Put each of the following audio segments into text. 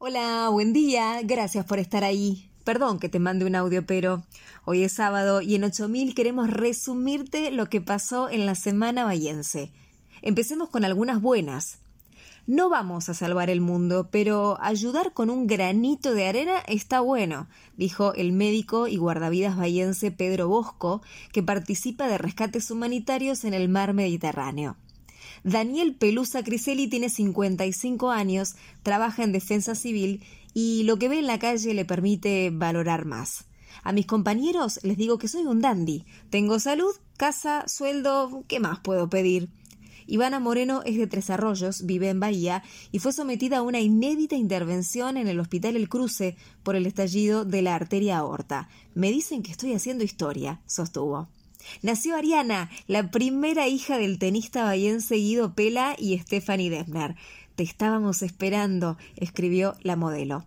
Hola, buen día, gracias por estar ahí. Perdón que te mande un audio, pero hoy es sábado y en 8000 queremos resumirte lo que pasó en la semana bahiense. Empecemos con algunas buenas. No vamos a salvar el mundo, pero ayudar con un granito de arena está bueno, dijo el médico y guardavidas bahiense Pedro Bosco, que participa de rescates humanitarios en el mar Mediterráneo. Daniel Pelusa Criseli tiene 55 años, trabaja en defensa civil y lo que ve en la calle le permite valorar más. A mis compañeros les digo que soy un dandy. Tengo salud, casa, sueldo, ¿qué más puedo pedir? Ivana Moreno es de Tres Arroyos, vive en Bahía y fue sometida a una inédita intervención en el Hospital El Cruce por el estallido de la arteria aorta. Me dicen que estoy haciendo historia, sostuvo. Nació Ariana, la primera hija del tenista bahiense Guido Pella y Stephanie Deschamps. Te estábamos esperando, escribió la modelo.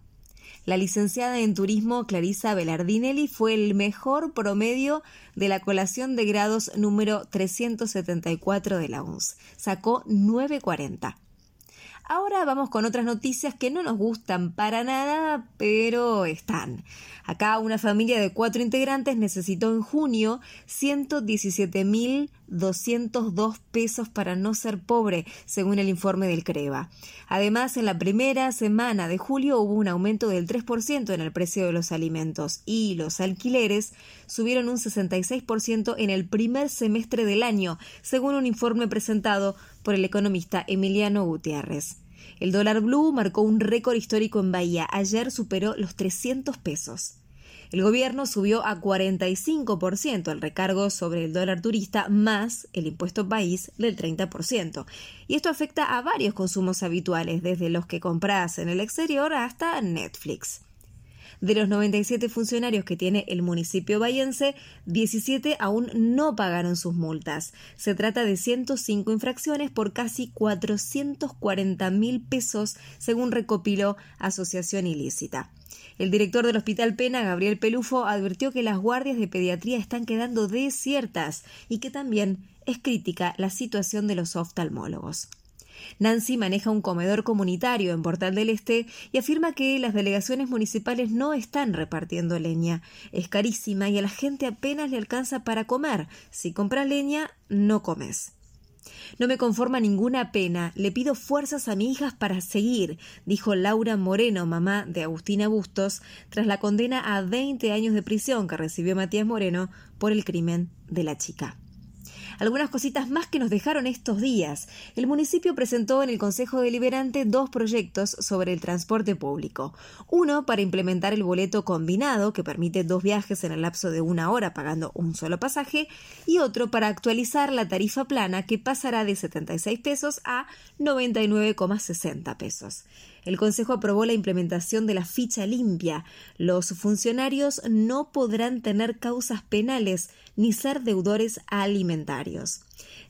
La licenciada en turismo Clarisa Belardinelli fue el mejor promedio de la colación de grados número 374 de la UNS. Sacó 9.40. Ahora vamos con otras noticias que no nos gustan para nada, pero están. Acá una familia de 4 integrantes necesitó en junio 117.202 pesos para no ser pobre, según el informe del Creva. Además, en la primera semana de julio hubo un aumento del 3% en el precio de los alimentos y los alquileres subieron un 66% en el primer semestre del año, según un informe presentado por el economista Emiliano Gutiérrez. El dólar blue marcó un récord histórico en Bahía. Ayer superó los 300 pesos. El gobierno subió a 45% el recargo sobre el dólar turista más el impuesto país del 30%. Y esto afecta a varios consumos habituales, desde los que compras en el exterior hasta Netflix. De los 97 funcionarios que tiene el municipio bahiense, 17 aún no pagaron sus multas. Se trata de 105 infracciones por casi 440.000 pesos, según recopiló Asociación Ilícita. El director del Hospital Pena, Gabriel Pelufo, advirtió que las guardias de pediatría están quedando desiertas y que también es crítica la situación de los oftalmólogos. Nancy maneja un comedor comunitario en Portal del Este y afirma que las delegaciones municipales no están repartiendo leña. Es carísima y a la gente apenas le alcanza para comer. Si compras leña, no comes. No me conforma ninguna pena. Le pido fuerzas a mis hijas para seguir, dijo Laura Moreno, mamá de Agustina Bustos, tras la condena a 20 años de prisión que recibió Matías Moreno por el crimen de la chica. Algunas cositas más que nos dejaron estos días. El municipio presentó en el Consejo Deliberante 2 proyectos sobre el transporte público. Uno para implementar el boleto combinado, que permite 2 viajes en el lapso de 1 hora pagando un solo pasaje, y otro para actualizar la tarifa plana, que pasará de 76 pesos a 99,60 pesos. El Consejo aprobó la implementación de la ficha limpia. Los funcionarios no podrán tener causas penales ni ser deudores alimentarios.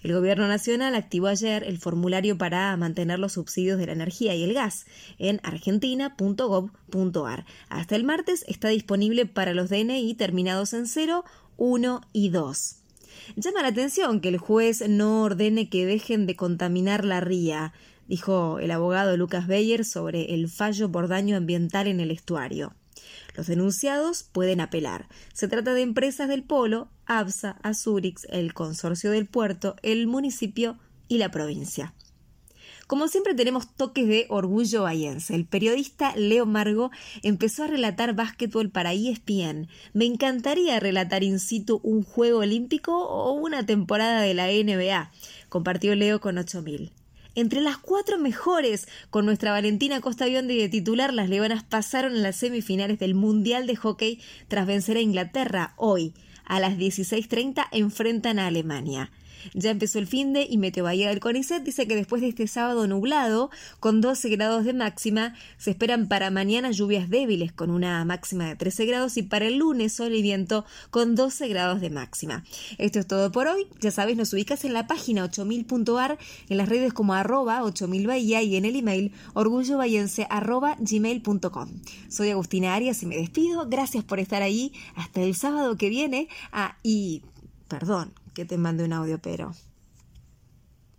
El Gobierno Nacional activó ayer el formulario para mantener los subsidios de la energía y el gas en argentina.gob.ar. Hasta el martes está disponible para los DNI terminados en 0, 1 y 2. Llama la atención que el juez no ordene que dejen de contaminar la ría, dijo el abogado Lucas Beyer sobre el fallo por daño ambiental en el estuario. Los denunciados pueden apelar. Se trata de empresas del Polo, ABSA, Azurix, el Consorcio del Puerto, el municipio y la provincia. Como siempre tenemos toques de orgullo bahiense. El periodista Leo Margo empezó a relatar básquetbol para ESPN. Me encantaría relatar in situ un juego olímpico o una temporada de la NBA, compartió Leo con 8000. Entre las 4 mejores, con nuestra Valentina Costa Biondi de titular, las Leonas pasaron a las semifinales del Mundial de Hockey tras vencer a Inglaterra. Hoy, a las 16:30, enfrentan a Alemania. Ya empezó el finde y Meteo Bahía del Conicet dice que después de este sábado nublado, con 12 grados de máxima, se esperan para mañana lluvias débiles con una máxima de 13 grados y para el lunes sol y viento con 12 grados de máxima. Esto es todo por hoy. Ya sabes, nos ubicas en la página 8000.ar, en las redes como @8000bahía y en el email orgullobahiense@gmail.com. Soy Agustina Arias y me despido. Gracias por estar ahí. Hasta el sábado que viene. Perdón que te mande un audio, pero...